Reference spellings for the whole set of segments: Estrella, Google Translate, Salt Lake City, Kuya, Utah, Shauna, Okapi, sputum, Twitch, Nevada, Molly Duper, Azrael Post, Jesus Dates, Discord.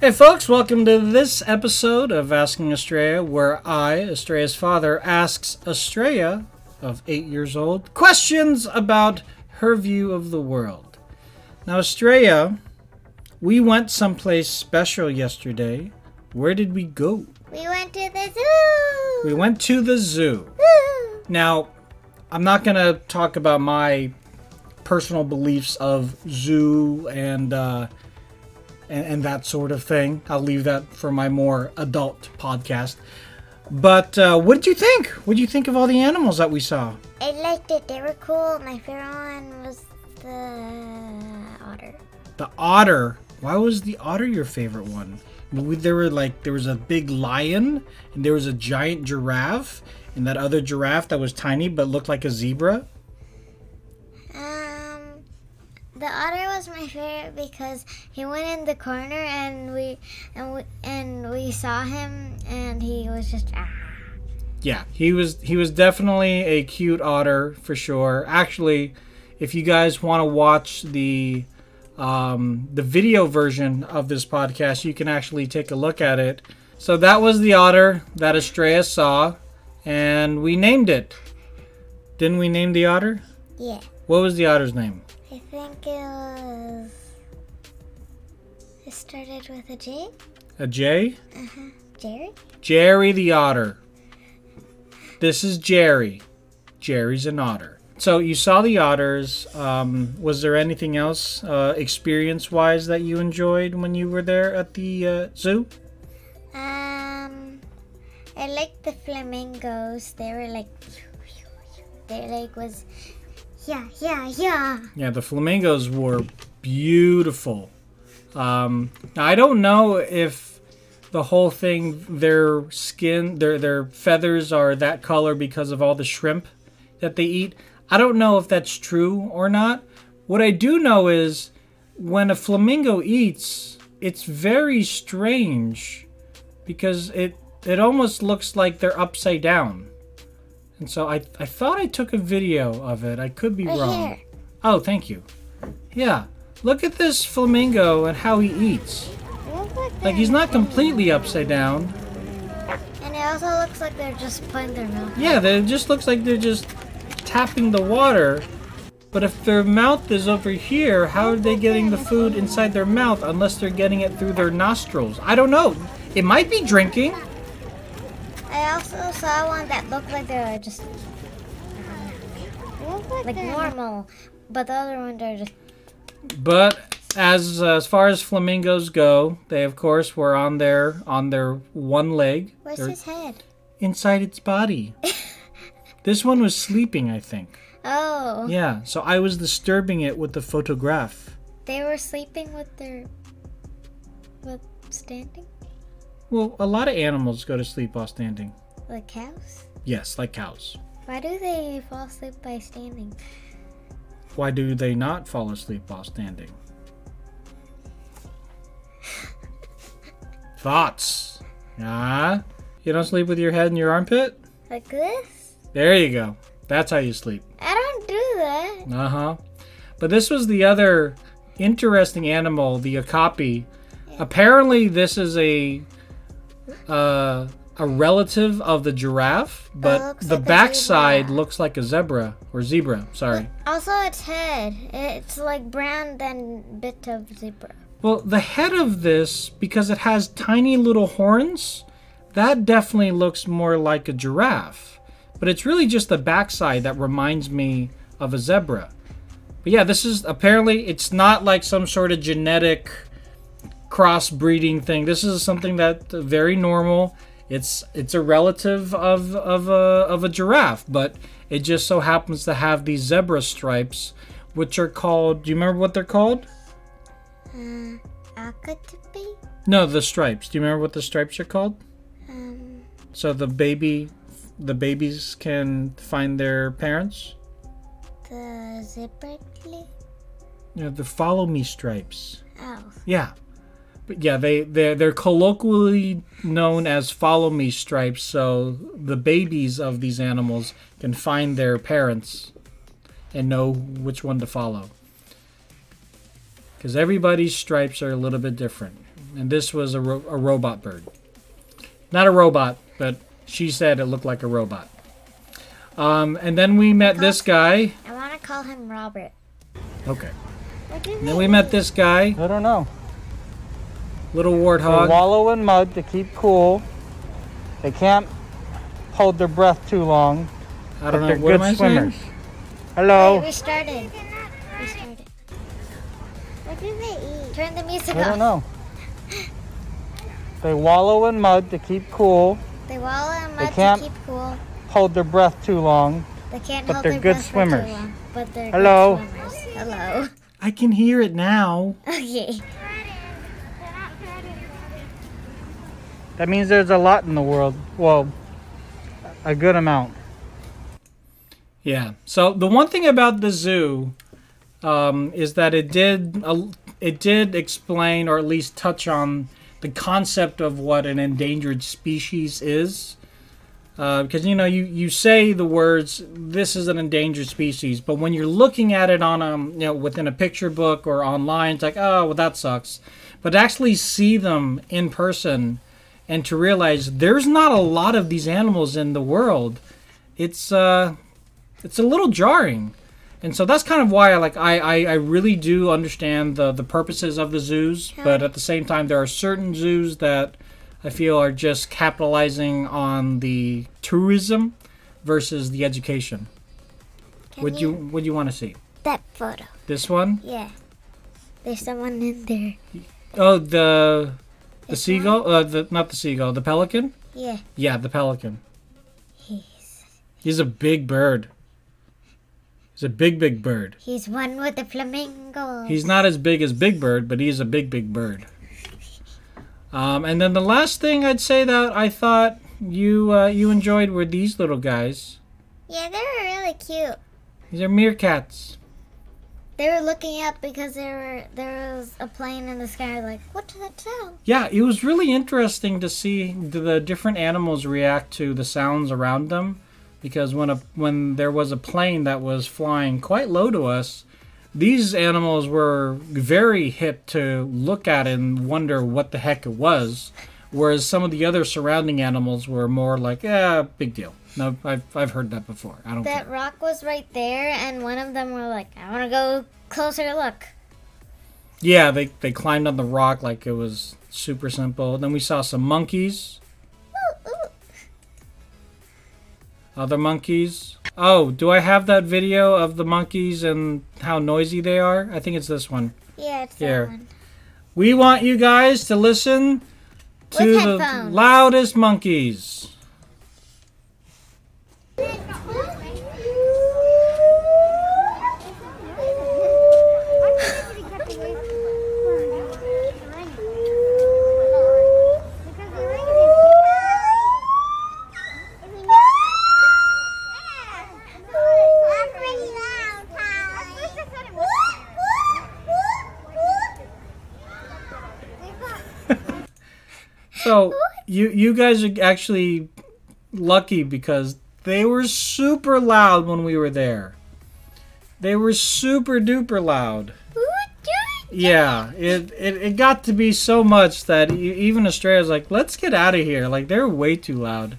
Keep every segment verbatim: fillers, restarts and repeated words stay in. Hey folks, welcome to this episode of Asking Estrella, where I, Estrella's father, asks Estrella, of eight years old, questions about her view of the world. Now Estrella, we went someplace special yesterday. Where did we go? We went to the zoo! We went to the zoo. Woo. Now, I'm not going to talk about my personal beliefs of zoo and uh, And, and that sort of thing. I'll leave that for my more adult podcast. But uh, what did you think? What did you think of all the animals that we saw? I liked it. They were cool. My favorite one was the otter. The otter? Why was the otter your favorite one? There were like there was a big lion, and there was a giant giraffe, and that other giraffe that was tiny but looked like a zebra. The otter was my favorite because he went in the corner and we and we, and we saw him and he was just ah. Yeah, he was he was definitely a cute otter for sure. Actually, if you guys want to watch the um, the video version of this podcast, you can actually take a look at it. So that was the otter that Estrella saw, and we named it. Didn't we name the otter? Yeah. What was the otter's name? I think it was, it started with a J. A J? Uh-huh. Jerry? Jerry the otter. This is Jerry. Jerry's an otter. So you saw the otters. Um, was there anything else uh, experience-wise that you enjoyed when you were there at the uh, zoo? Um, I liked the flamingos. They were like, their leg was... Yeah, yeah, yeah. Yeah, the flamingos were beautiful. Um, now I don't know if the whole thing, their skin, their their feathers are that color because of all the shrimp that they eat. I don't know if that's true or not. What I do know is when a flamingo eats, it's very strange because it it almost looks like they're upside down. And so I, I thought I took a video of it. I could be right wrong. Here. Oh, thank you. Yeah. Look at this flamingo and how he eats. Like, like he's not completely upside down. And it also looks like they're just putting their mouth. Yeah, it just looks like they're just tapping the water. But if their mouth is over here, how are they getting the food inside their mouth unless they're getting it through their nostrils? I don't know. It might be drinking. I also saw one that looked like they were just um, like, like normal, but the other ones are just... But as uh, as far as flamingos go, they of course were on their on their one leg. Where's They're his head? Inside its body. This one was sleeping, I think. Oh. Yeah, so I was disturbing it with the photograph. They were sleeping with their... with standing? Well, a lot of animals go to sleep while standing. Like cows? Yes, like cows. Why do they fall asleep by standing? Why do they not fall asleep while standing? Thoughts? Ah, you don't sleep with your head in your armpit? Like this? There you go. That's how you sleep. I don't do that. Uh-huh. But this was the other interesting animal, the okapi. Yeah. Apparently this is a... Uh, a relative of the giraffe, but the backside looks like a zebra or zebra. Sorry. Also, its head. It's like brown than bit of zebra. Well, the head of this, because it has tiny little horns, that definitely looks more like a giraffe. But it's really just the backside that reminds me of a zebra. But yeah, this is apparently it's not like some sort of genetic crossbreeding thing. This is something that's very normal. It's it's a relative of of a of a giraffe, but it just so happens to have these zebra stripes, which are called. Do you remember what they're called? Uh, Okapi? No, the stripes. Do you remember what the stripes are called? Um. So the baby, the babies can find their parents. The zebra. Yeah, the follow me stripes. Oh. Yeah. Yeah, they, they're, they're colloquially known as follow me stripes, so the babies of these animals can find their parents and know which one to follow. Because everybody's stripes are a little bit different. and this was a, ro a robot bird. Not a robot, but she said it looked like a robot. Um, and then we met this guy. I want to call him Robert. Okay. And then we met this guy. I don't know. Little warthog. They wallow in mud to keep cool. They can't hold their breath too long. I don't know. They're good swimmers. Hello. We started. We started. What do they eat? Turn the music off. I don't know. They wallow in mud to keep cool. They wallow in mud to keep cool. Hold their breath too long. They can't hold their breath too long. But they're good swimmers. Hello. Hello. I can hear it now. Okay. That means there's a lot in the world. Well, a good amount. Yeah. So the one thing about the zoo um, is that it did uh, it did explain, or at least touch on, the concept of what an endangered species is. Uh, because, you know, you, you say the words, this is an endangered species, but when you're looking at it on a, you know, within a picture book or online, it's like, oh, well, that sucks. But to actually see them in person and to realize there's not a lot of these animals in the world, it's uh, it's a little jarring. And so that's kind of why I, like, I, I, I really do understand the, the purposes of the zoos, but at the same time, there are certain zoos that I feel are just capitalizing on the tourism versus the education. Would you, would you want to see? That photo. This one? Yeah. There's someone in there. Oh, the the this seagull? Uh, the, not the seagull. The pelican? Yeah. Yeah, the pelican. He's, He's a big bird. He's a big, big bird. He's one with the flamingo. He's not as big as Big Bird, but he's a big, big bird. Um, and then the last thing I'd say that I thought you uh, you enjoyed were these little guys. Yeah, they were really cute. These are meerkats. They were looking up because there were there was a plane in the sky. Like, what did that sound? Yeah, it was really interesting to see the different animals react to the sounds around them, because when a when there was a plane that was flying quite low to us, these animals were very hip to look at and wonder what the heck it was, whereas some of the other surrounding animals were more like, eh, big deal. No, I've, I've heard that before. I don't That care. Rock was right there, and one of them were like, I want to go closer look. Yeah, they, they climbed on the rock like it was super simple. Then we saw some monkeys. Ooh, ooh. Other monkeys. Oh, do I have that video of the monkeys and how noisy they are? I think it's this one. Yeah, it's Here. that one. We want you guys to listen to With the headphones. loudest monkeys. So you you guys are actually lucky because they were super loud when we were there. They were super duper loud. Yeah, it, it it got to be so much that even Estrella's like, let's get out of here. Like, they're way too loud.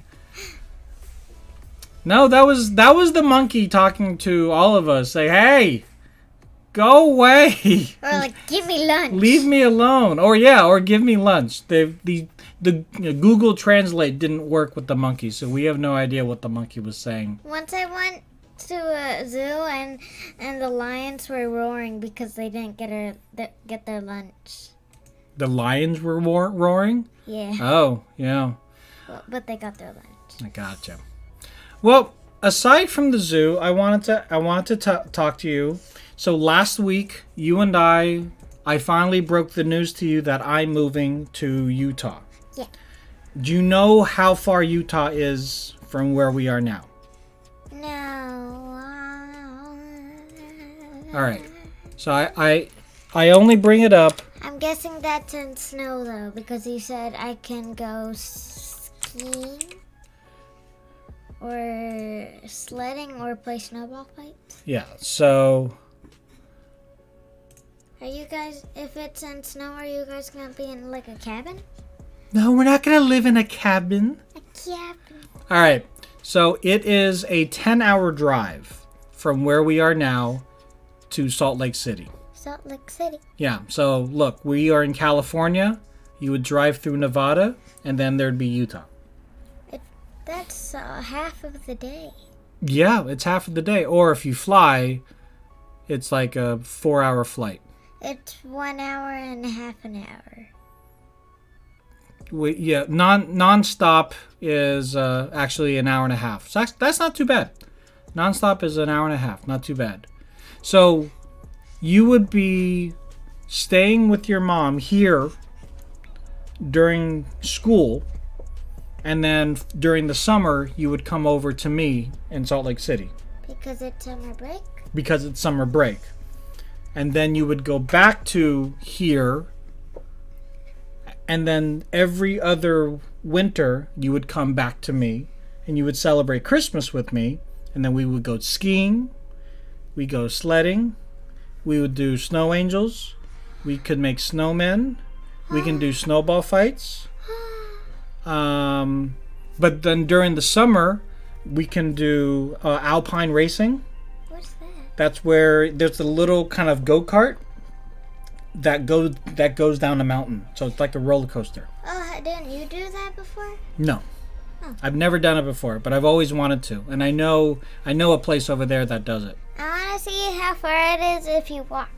No, that was that was the monkey talking to all of us. Say, hey. Go away! Or like, give me lunch. Leave me alone. Or yeah, or give me lunch. The the the you know, Google Translate didn't work with the monkey, so we have no idea what the monkey was saying. Once I went to a zoo and and the lions were roaring because they didn't get a th get their lunch. The lions were roar roaring. Yeah. Oh yeah. Well, but they got their lunch. I gotcha. Well, aside from the zoo, I wanted to I wanted to talk to you. So last week, you and I, I finally broke the news to you that I'm moving to Utah. Yeah. Do you know how far Utah is from where we are now? No. All right. So I, I, I only bring it up. I'm guessing that's in snow, though, because you said I can go skiing or sledding or play snowball fights. Yeah, so... Are you guys, if it's in snow, are you guys gonna be in like a cabin? No, we're not gonna live in a cabin. A cabin. All right. So it is a ten hour drive from where we are now to Salt Lake City. Salt Lake City. Yeah. So look, we are in California. You would drive through Nevada, and then there'd be Utah. It, that's uh, half of the day. Yeah, it's half of the day. Or if you fly, it's like a four hour flight. It's one hour and half an hour. We, yeah, non non-stop is uh, actually an hour and a half. So that's not too bad. Non-stop is an hour and a half. Not too bad. So you would be staying with your mom here during school, and then during the summer you would come over to me in Salt Lake City. Because it's summer break? Because it's summer break. And then you would go back to here, and then every other winter you would come back to me, and you would celebrate Christmas with me, and then we would go skiing, we go sledding, we would do snow angels, we could make snowmen, we can do snowball fights. Um, but then during the summer, we can do uh, alpine racing. What's that? That's where there's a little kind of go-kart that goes that goes down a mountain. So it's like a roller coaster. Oh, didn't you do that before? No. Oh. I've never done it before, but I've always wanted to. And I know I know a place over there that does it. I want to see how far it is if you walk.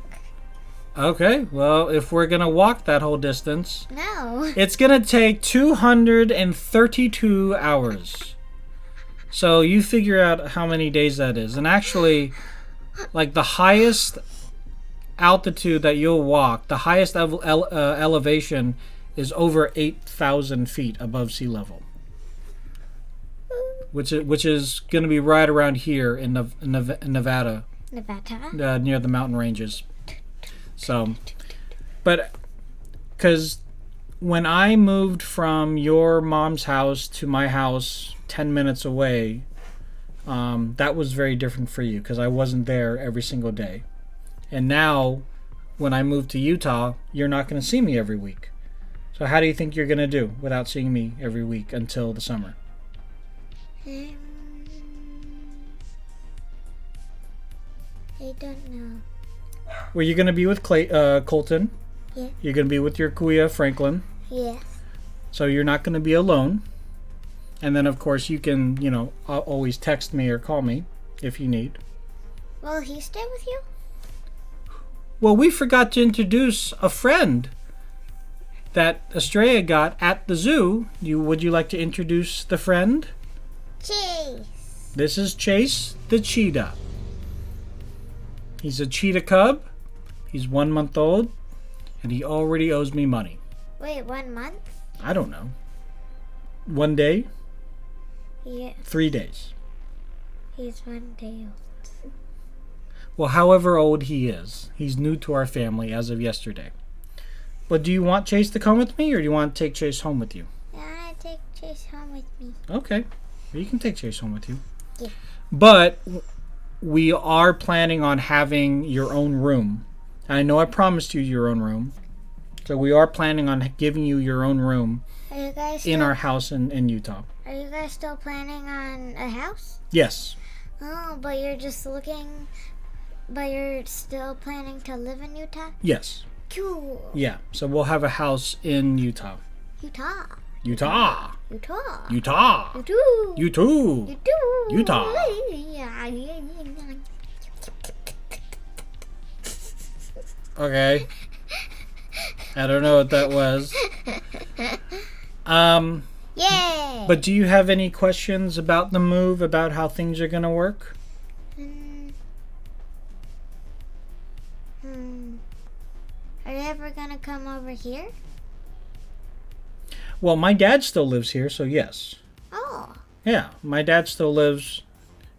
Okay, well, if we're going to walk that whole distance... No. It's going to take two hundred thirty-two hours. So you figure out how many days that is. And actually, like, the highest altitude that you'll walk, the highest ele ele uh, elevation is over eight thousand feet above sea level. Which is, which is going to be right around here in Nev Nev Nevada. Nevada? Uh, near the mountain ranges. So, but, because when I moved from your mom's house to my house ten minutes away, um, that was very different for you because I wasn't there every single day. And now, when I moved to Utah, you're not going to see me every week. So how do you think you're going to do without seeing me every week until the summer? Um, I don't know. Well, you're going to be with Clay, uh, Colton. Yeah. You're going to be with your Kuya, Franklin. Yeah. So you're not going to be alone. And then, of course, you can, you know, always text me or call me if you need. Will he stay with you? Well, we forgot to introduce a friend that Estrella got at the zoo. You, would you like to introduce the friend? Chase. This is Chase the cheetah. He's a cheetah cub. He's one month old, and he already owes me money. Wait, one month? I don't know. One day? Yeah. Three days. He's one day old. Well, however old he is, he's new to our family as of yesterday. But do you want Chase to come with me, or do you want to take Chase home with you? I want to take Chase home with me. Okay. Well, you can take Chase home with you. Yeah. But... we are planning on having your own room. I know I promised you your own room. So we are planning on giving you your own room are you guys still, in our house in, in Utah. Are you guys still planning on a house? Yes. Oh, but you're just looking, but you're still planning to live in Utah? Yes. Cool. Yeah, so we'll have a house in Utah. Utah. Utah. Utah. Utah. Utah. Utah. Utah. Utah. Okay. I don't know what that was. Um. Yay. But do you have any questions about the move, about how things are going to work? Mm. Hmm. Are you ever going to come over here? Well, my dad still lives here, so yes. Oh. Yeah, my dad still lives...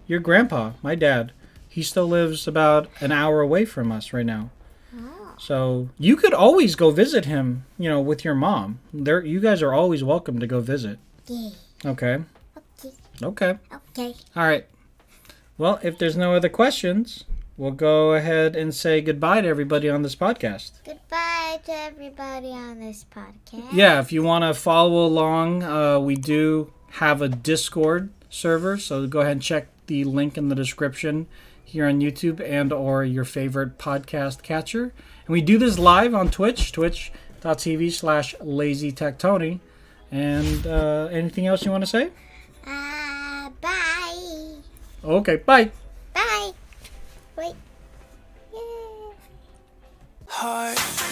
Your grandpa, my dad, he still lives about an hour away from us right now. Oh. So you could always go visit him, you know, with your mom. There, you guys are always welcome to go visit. Yeah. Okay. Okay. Okay. Okay. All right. Well, if there's no other questions, we'll go ahead and say goodbye to everybody on this podcast. Goodbye to everybody on this podcast. Yeah, if you want to follow along, uh, we do have a Discord server, so go ahead and check the link in the description here on YouTube and or your favorite podcast catcher. And we do this live on Twitch, twitch dot t v slash lazy tectoni. And uh, anything else you want to say? Uh, bye. Okay, bye. Bye. Wait. Yeah. Hi.